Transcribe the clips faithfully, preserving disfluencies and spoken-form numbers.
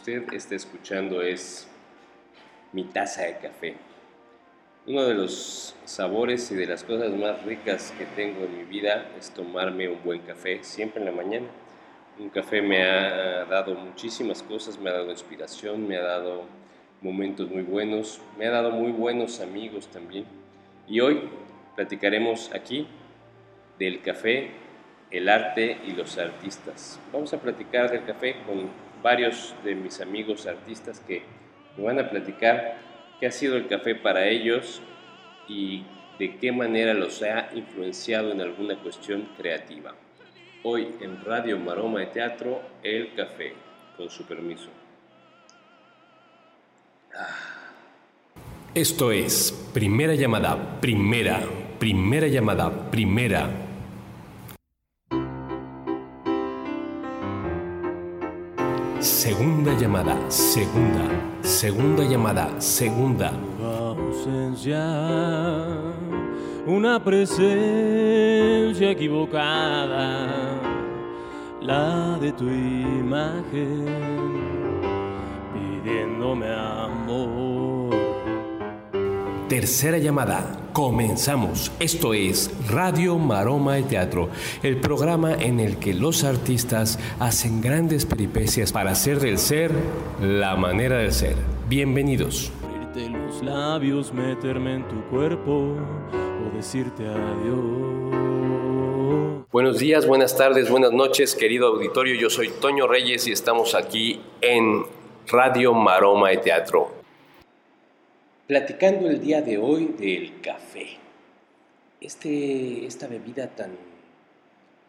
usted está escuchando es mi taza de café. Uno de los sabores y de las cosas más ricas que tengo en mi vida es tomarme un buen café, siempre en la mañana. Un café me ha dado muchísimas cosas, me ha dado inspiración, me ha dado momentos muy buenos, me ha dado muy buenos amigos también. Y hoy platicaremos aquí del café, el arte y los artistas. Vamos a platicar del café con varios de mis amigos artistas que me van a platicar qué ha sido el café para ellos y de qué manera los ha influenciado en alguna cuestión creativa. Hoy en Radio Maroma de Teatro, el café, con su permiso. Ah. Esto es Primera Llamada, Primera, Primera Llamada, Primera. Segunda Llamada, Segunda, Segunda Llamada, Segunda. Ausencia, una presencia equivocada, la de tu imagen, pidiéndome amor. Tercera llamada. Comenzamos. Esto es Radio Maroma de Teatro, el programa en el que los artistas hacen grandes peripecias para hacer del ser la manera del ser. Bienvenidos. Abrirte los labios, meterme en tu cuerpo o decirte adiós. Buenos días, buenas tardes, buenas noches, querido auditorio. Yo soy Toño Reyes y estamos aquí en Radio Maroma de Teatro, platicando el día de hoy del café. Este, esta bebida tan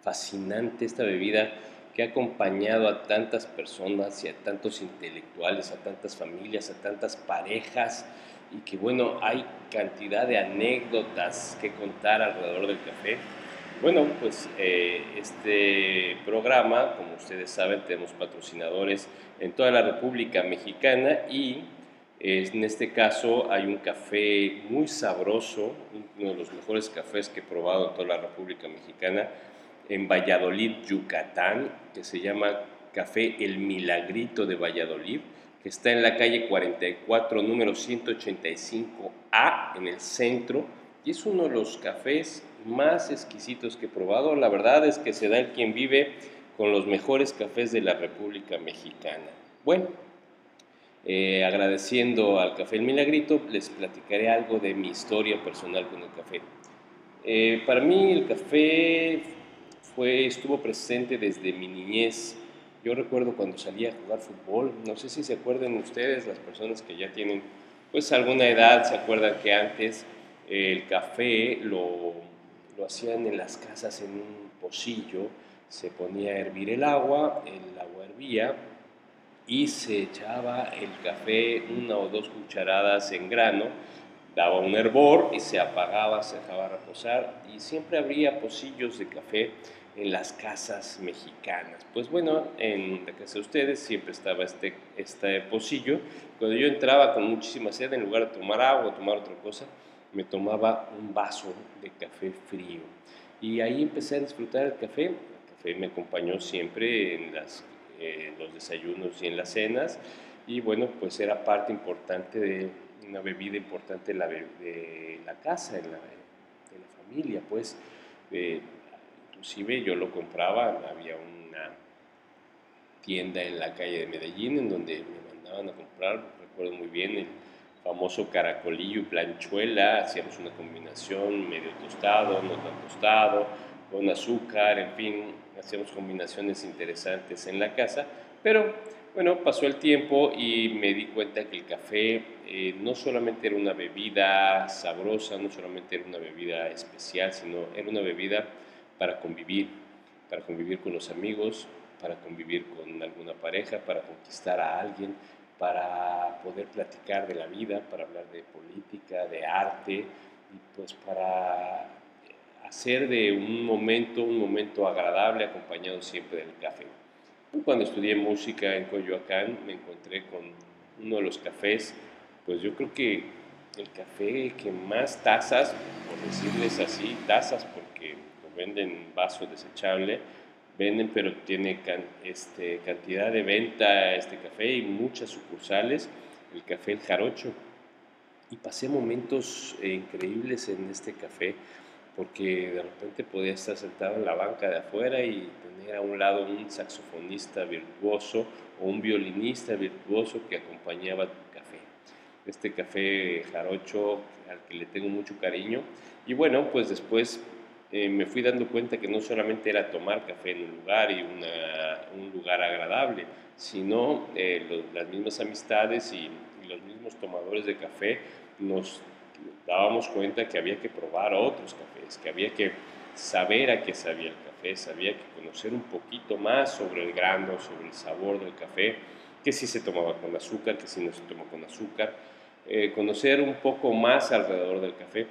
fascinante, esta bebida que ha acompañado a tantas personas y a tantos intelectuales, a tantas familias, a tantas parejas, y que bueno, hay cantidad de anécdotas que contar alrededor del café. Bueno, pues eh, este programa, como ustedes saben, tenemos patrocinadores en toda la República Mexicana y eh, en este caso hay un café muy sabroso, uno de los mejores cafés que he probado en toda la República Mexicana, en Valladolid, Yucatán, que se llama Café El Milagrito de Valladolid, que está en la calle cuarenta y cuatro, número ciento ochenta y cinco A, en el centro, y es uno de los cafés más exquisitos que he probado. La verdad es que se da el quien vive con los mejores cafés de la República Mexicana. Bueno, eh, agradeciendo al Café El Milagrito, les platicaré algo de mi historia personal con el café. Eh, para mí el café fue, estuvo presente desde mi niñez. Yo recuerdo cuando salía a jugar fútbol, no sé si se acuerdan ustedes, las personas que ya tienen pues alguna edad, se acuerdan que antes eh, el café lo Lo hacían en las casas en un pocillo, se ponía a hervir el agua, el agua hervía y se echaba el café una o dos cucharadas en grano, daba un hervor y se apagaba, se dejaba reposar, y siempre habría pocillos de café en las casas mexicanas. Pues bueno, en la casa de ustedes siempre estaba este, este pocillo. Cuando yo entraba con muchísima sed, en lugar de tomar agua o tomar otra cosa, me tomaba un vaso de café frío, y ahí empecé a disfrutar el café. El café me acompañó siempre en las, eh, los desayunos y en las cenas, y bueno, pues era parte importante de una bebida importante de la, de la casa, de la, de la familia, pues. Eh, inclusive yo lo compraba, había una tienda en la calle de Medellín en donde me mandaban a comprar, recuerdo muy bien, el famoso caracolillo y planchuela. Hacíamos una combinación medio tostado, no tan tostado, con azúcar, en fin, hacíamos combinaciones interesantes en la casa. Pero bueno, pasó el tiempo y me di cuenta que el café eh, no solamente era una bebida sabrosa, no solamente era una bebida especial, sino era una bebida para convivir, para convivir con los amigos, para convivir con alguna pareja, para conquistar a alguien, para poder platicar de la vida, para hablar de política, de arte, y pues para hacer de un momento, un momento agradable, acompañado siempre del café. Cuando estudié música en Coyoacán, me encontré con uno de los cafés, pues yo creo que el café que más tazas, por decirles así, tazas porque lo venden en vaso desechable, venden, pero tiene can, este, cantidad de venta este café y muchas sucursales, el Café El Jarocho. Y pasé momentos eh, increíbles en este café, porque de repente podía estar sentado en la banca de afuera y tener a un lado un saxofonista virtuoso o un violinista virtuoso que acompañaba tu café. Este Café Jarocho, al que le tengo mucho cariño. Y bueno, pues después eh, me fui dando cuenta que no solamente era tomar café en un lugar y una, un lugar agradable, sino eh, los, las mismas amistades y los mismos tomadores de café nos dábamos cuenta que había que probar otros cafés, que había que saber a qué sabía el café, había que conocer un poquito más sobre el grano, sobre el sabor del café, que si se tomaba con azúcar, que si no se toma con azúcar, eh, conocer un poco más alrededor del café.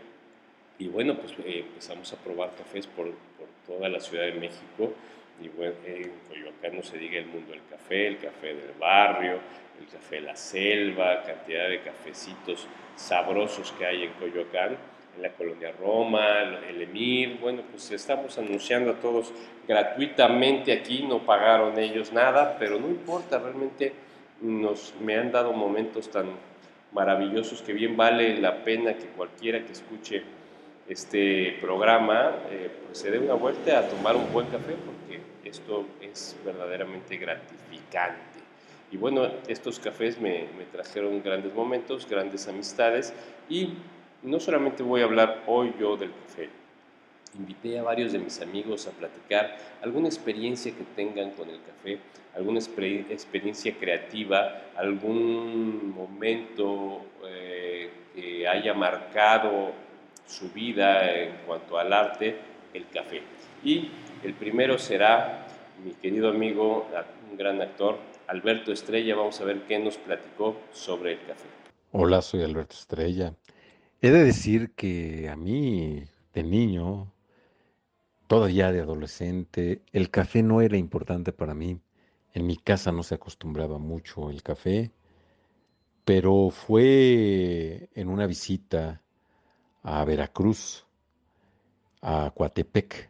Y bueno, pues eh, empezamos a probar cafés por, por toda la Ciudad de México. Y bueno, en Coyoacán no se diga el mundo del café, el café del barrio, el café de la selva, cantidad de cafecitos sabrosos que hay en Coyoacán, en la colonia Roma, el Emir. Bueno, pues estamos anunciando a todos gratuitamente aquí, no pagaron ellos nada, pero no importa, realmente nos, me han dado momentos tan maravillosos que bien vale la pena que cualquiera que escuche este programa eh, pues se dé una vuelta a tomar un buen café, porque esto es verdaderamente gratificante. Y bueno, estos cafés me, me trajeron grandes momentos, grandes amistades. Y no solamente voy a hablar hoy yo del café, invité a varios de mis amigos a platicar alguna experiencia que tengan con el café, alguna exper- experiencia creativa, algún momento eh, que haya marcado su vida en cuanto al arte, el café. Y el primero será mi querido amigo, un gran actor, Alberto Estrella. Vamos a ver qué nos platicó sobre el café. Hola, soy Alberto Estrella. He de decir que a mí, de niño, todavía de adolescente, el café no era importante para mí. En mi casa no se acostumbraba mucho el café, pero fue en una visita a Veracruz, a Coatepec,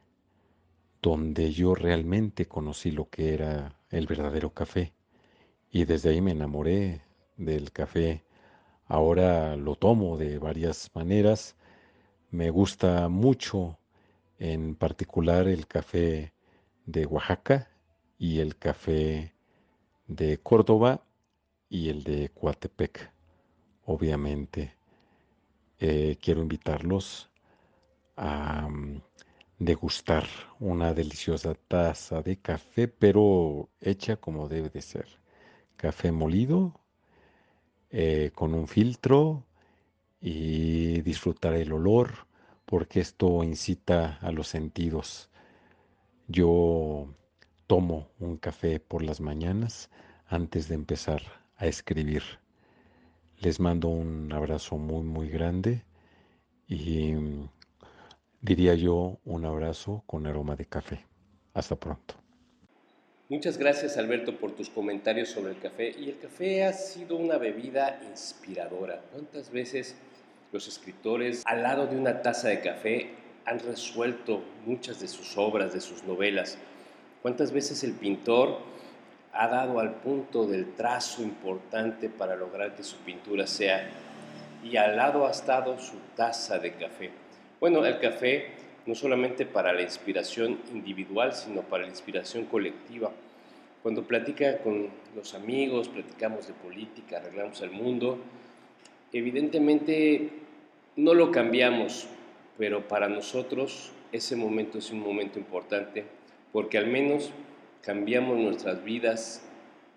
donde yo realmente conocí lo que era el verdadero café. Y desde ahí me enamoré del café. Ahora lo tomo de varias maneras. Me gusta mucho, en particular, el café de Oaxaca y el café de Córdoba y el de Coatepec, obviamente. Eh, quiero invitarlos a um, degustar una deliciosa taza de café, pero hecha como debe de ser. Café molido, eh, con un filtro, y disfrutar el olor, porque esto incita a los sentidos. Yo tomo un café por las mañanas antes de empezar a escribir. Les mando un abrazo muy, muy grande y diría yo un abrazo con aroma de café. Hasta pronto. Muchas gracias, Alberto, por tus comentarios sobre el café. Y el café ha sido una bebida inspiradora. ¿Cuántas veces los escritores al lado de una taza de café han resuelto muchas de sus obras, de sus novelas? ¿Cuántas veces el pintor ha dado al punto del trazo importante para lograr que su pintura sea, y al lado ha estado su taza de café? Bueno, el café no solamente para la inspiración individual, sino para la inspiración colectiva. Cuando platica con los amigos, platicamos de política, arreglamos el mundo, evidentemente no lo cambiamos, pero para nosotros ese momento es un momento importante, porque al menos cambiamos nuestras vidas,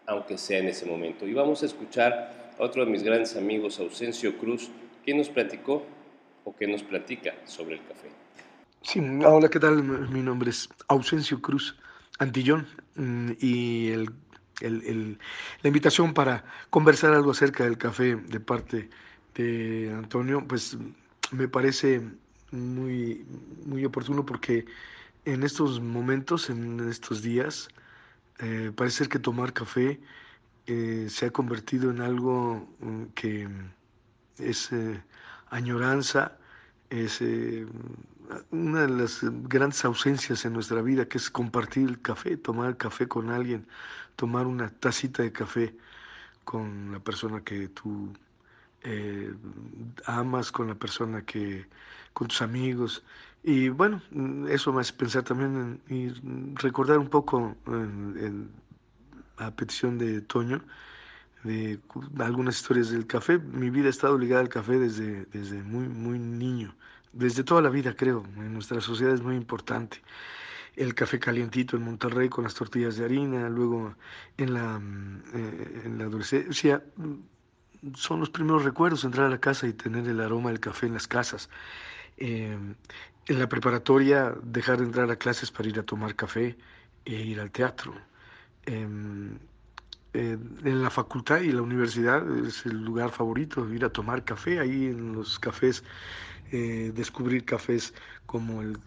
aunque sea en ese momento. Y vamos a escuchar a otro de mis grandes amigos, Ausencio Cruz, que nos platicó o que nos platica sobre el café. Sí, hola, ¿qué tal? Mi nombre es Ausencio Cruz Antillón y el, el, el, la invitación para conversar algo acerca del café de parte de Antonio, pues me parece muy, muy oportuno, porque en estos momentos, en estos días, eh, parece ser que tomar café eh, se ha convertido en algo que es eh, añoranza, es eh, una de las grandes ausencias en nuestra vida, que es compartir el café, tomar café con alguien, tomar una tacita de café con la persona que tú eh, amas, con la persona que, con tus amigos. Y bueno, eso me hace pensar también en, y recordar un poco en, en, a petición de Toño, de algunas historias del café. Mi vida ha estado ligada al café desde, desde muy, muy niño, desde toda la vida, creo. En nuestra sociedad es muy importante. El café calientito en Monterrey con las tortillas de harina, luego en la, eh, en la adolescencia, son los primeros recuerdos, entrar a la casa y tener el aroma del café en las casas. Eh, en la preparatoria, dejar de entrar a clases para ir a tomar café e ir al teatro. Eh, Eh, en la facultad y la universidad es el lugar favorito, ir a tomar café, ahí en los cafés, eh, descubrir cafés como el,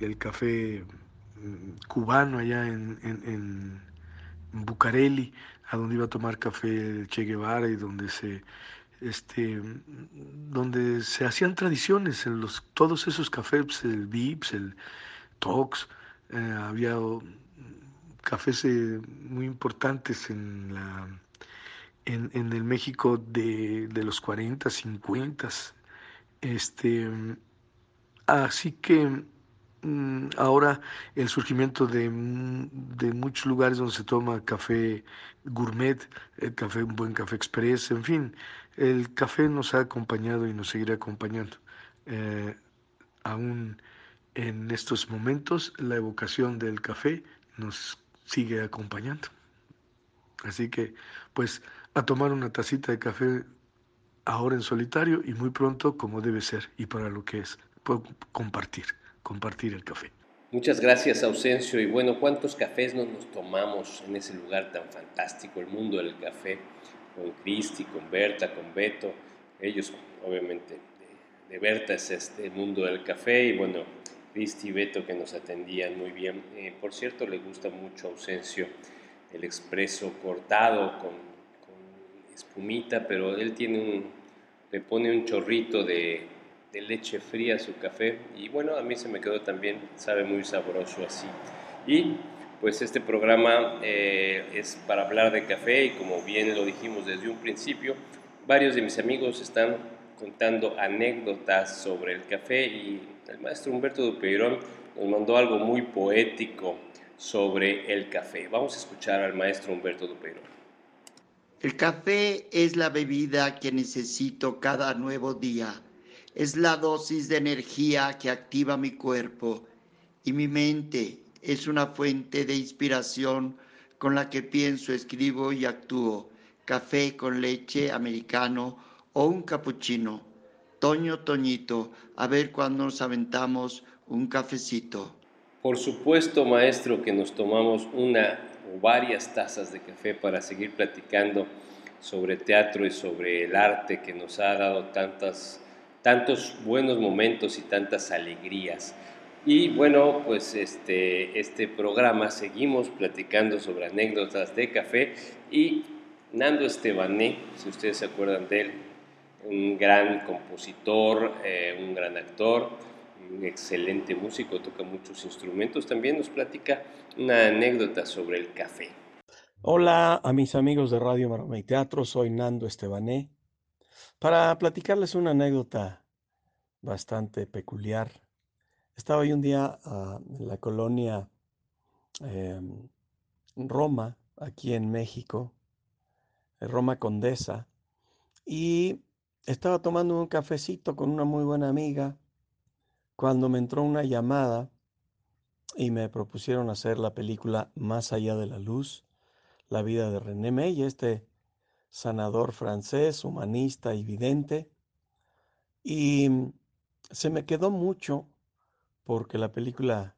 el café cubano allá en, en, en Bucareli, a donde iba a tomar café Che Guevara y donde se, este, donde se hacían tradiciones en los, todos esos cafés, el Vips, el Tox, eh, había cafés eh, muy importantes en, la, en, en el México de, de los cuarenta, cincuenta. Este, así que ahora el surgimiento de, de muchos lugares donde se toma café gourmet, el café, un buen café express, en fin, el café nos ha acompañado y nos seguirá acompañando. Eh, aún en estos momentos, la evocación del café nos sigue acompañando. Así que, pues, a tomar una tacita de café ahora en solitario y muy pronto como debe ser y para lo que es, compartir, compartir el café. Muchas gracias, Ausencio. Y bueno, ¿cuántos cafés no nos tomamos en ese lugar tan fantástico, el mundo del café? Con Cristi, con Berta, con Beto. Ellos, obviamente, de, de Berta es este mundo del café y bueno, Cristi y Beto que nos atendían muy bien. Eh, por cierto, le gusta mucho a Ausencio el expreso cortado con, con espumita, pero él tiene un, le pone un chorrito de, de leche fría a su café y bueno, a mí se me quedó también, sabe muy sabroso así. Y pues este programa eh, es para hablar de café y como bien lo dijimos desde un principio, varios de mis amigos están contando anécdotas sobre el café y el maestro Humberto Dupeyron nos mandó algo muy poético sobre el café. Vamos a escuchar al maestro Humberto Dupeyron. El café es la bebida que necesito cada nuevo día. Es la dosis de energía que activa mi cuerpo y mi mente. Es una fuente de inspiración con la que pienso, escribo y actúo. Café con leche americano o un capuchino. Toño, Toñito, a ver cuándo nos aventamos un cafecito. Por supuesto, maestro, que nos tomamos una o varias tazas de café para seguir platicando sobre teatro y sobre el arte que nos ha dado tantas, tantos buenos momentos y tantas alegrías. Y bueno, pues este, este programa seguimos platicando sobre anécdotas de café y Nando Estebané, si ustedes se acuerdan de él, un gran compositor, eh, un gran actor, un excelente músico, toca muchos instrumentos. También nos platica una anécdota sobre el café. Hola a mis amigos de Radio Maroma de Teatro, soy Nando Estebané, para platicarles una anécdota bastante peculiar. Estaba yo un día uh, en la colonia eh, Roma, aquí en México, Roma Condesa, y estaba tomando un cafecito con una muy buena amiga cuando me entró una llamada y me propusieron hacer la película Más Allá de la Luz, la vida de René Mey, este sanador francés, humanista y vidente. Y se me quedó mucho porque la película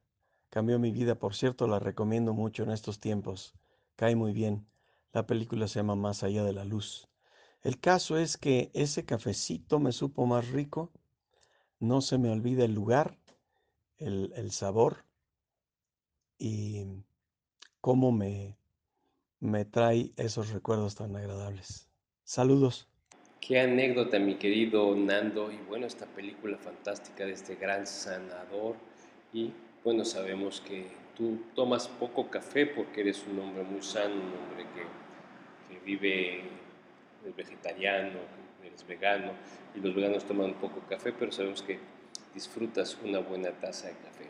cambió mi vida. Por cierto, la recomiendo mucho en estos tiempos. Cae muy bien. La película se llama Más Allá de la Luz. El caso es que ese cafecito me supo más rico, no se me olvida el lugar, el, el sabor y cómo me, me trae esos recuerdos tan agradables. Saludos. Qué anécdota, mi querido Nando, y bueno, esta película fantástica de este gran sanador. Y bueno, sabemos que tú tomas poco café porque eres un hombre muy sano, un hombre que, que vive, eres vegetariano, eres vegano, y los veganos toman poco café, pero sabemos que disfrutas una buena taza de café.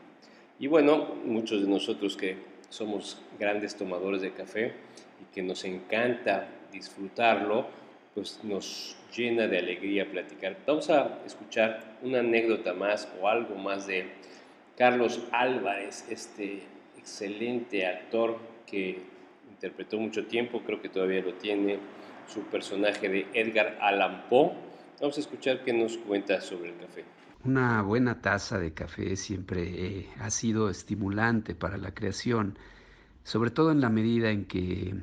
Y bueno, muchos de nosotros que somos grandes tomadores de café y que nos encanta disfrutarlo, pues nos llena de alegría platicar. Vamos a escuchar una anécdota más o algo más de Carlos Álvarez, este excelente actor que interpretó mucho tiempo, creo que todavía lo tiene, su personaje de Edgar Allan Poe. Vamos a escuchar qué nos cuenta sobre el café. Una buena taza de café siempre eh, ha sido estimulante para la creación, sobre todo en la medida en que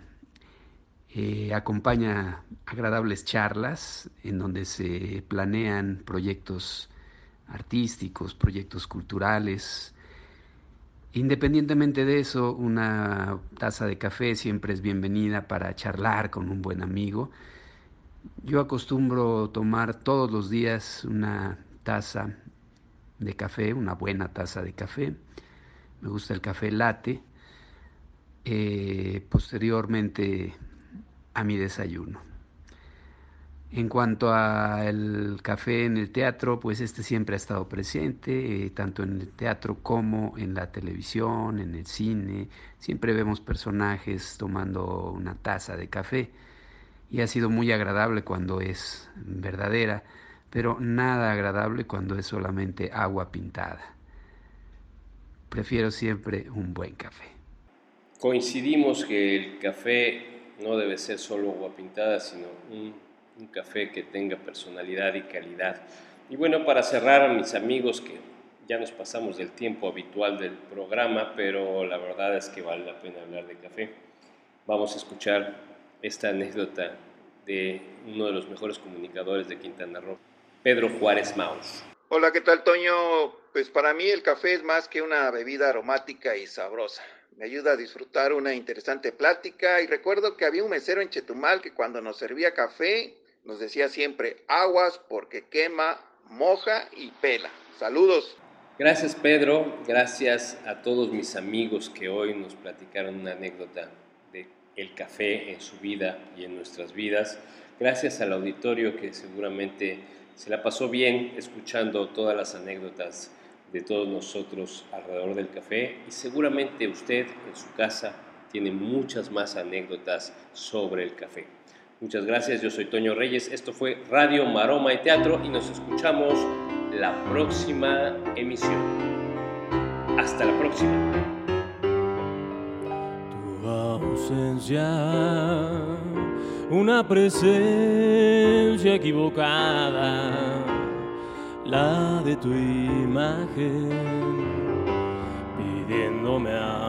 Eh, acompaña agradables charlas en donde se planean proyectos artísticos, proyectos culturales. Independientemente de eso, una taza de café siempre es bienvenida para charlar con un buen amigo. Yo acostumbro tomar todos los días una taza de café, una buena taza de café. Me gusta el café latte. Eh, posteriormente a mi desayuno. En cuanto al café en el teatro, pues este siempre ha estado presente, eh, tanto en el teatro como en la televisión, en el cine. Siempre vemos personajes tomando una taza de café y ha sido muy agradable cuando es verdadera, pero nada agradable cuando es solamente agua pintada. Prefiero siempre un buen café. Coincidimos que el café no debe ser solo agua pintada, sino un, un café que tenga personalidad y calidad. Y bueno, para cerrar, mis amigos, que ya nos pasamos del tiempo habitual del programa, pero la verdad es que vale la pena hablar de café. Vamos a escuchar esta anécdota de uno de los mejores comunicadores de Quintana Roo, Pedro Juárez Maus. Hola, ¿qué tal, Toño? Pues para mí el café es más que una bebida aromática y sabrosa. Me ayuda a disfrutar una interesante plática y recuerdo que había un mesero en Chetumal que cuando nos servía café nos decía siempre aguas porque quema, moja y pela. Saludos. Gracias, Pedro. Gracias a todos mis amigos que hoy nos platicaron una anécdota de el café en su vida y en nuestras vidas. Gracias al auditorio que seguramente se la pasó bien escuchando todas las anécdotas de todos nosotros alrededor del café, y seguramente usted en su casa tiene muchas más anécdotas sobre el café. Muchas gracias, yo soy Toño Reyes, esto fue Radio Maroma de Teatro y nos escuchamos la próxima emisión. Hasta la próxima. Tu ausencia, una presencia equivocada, la de tu imagen pidiéndome a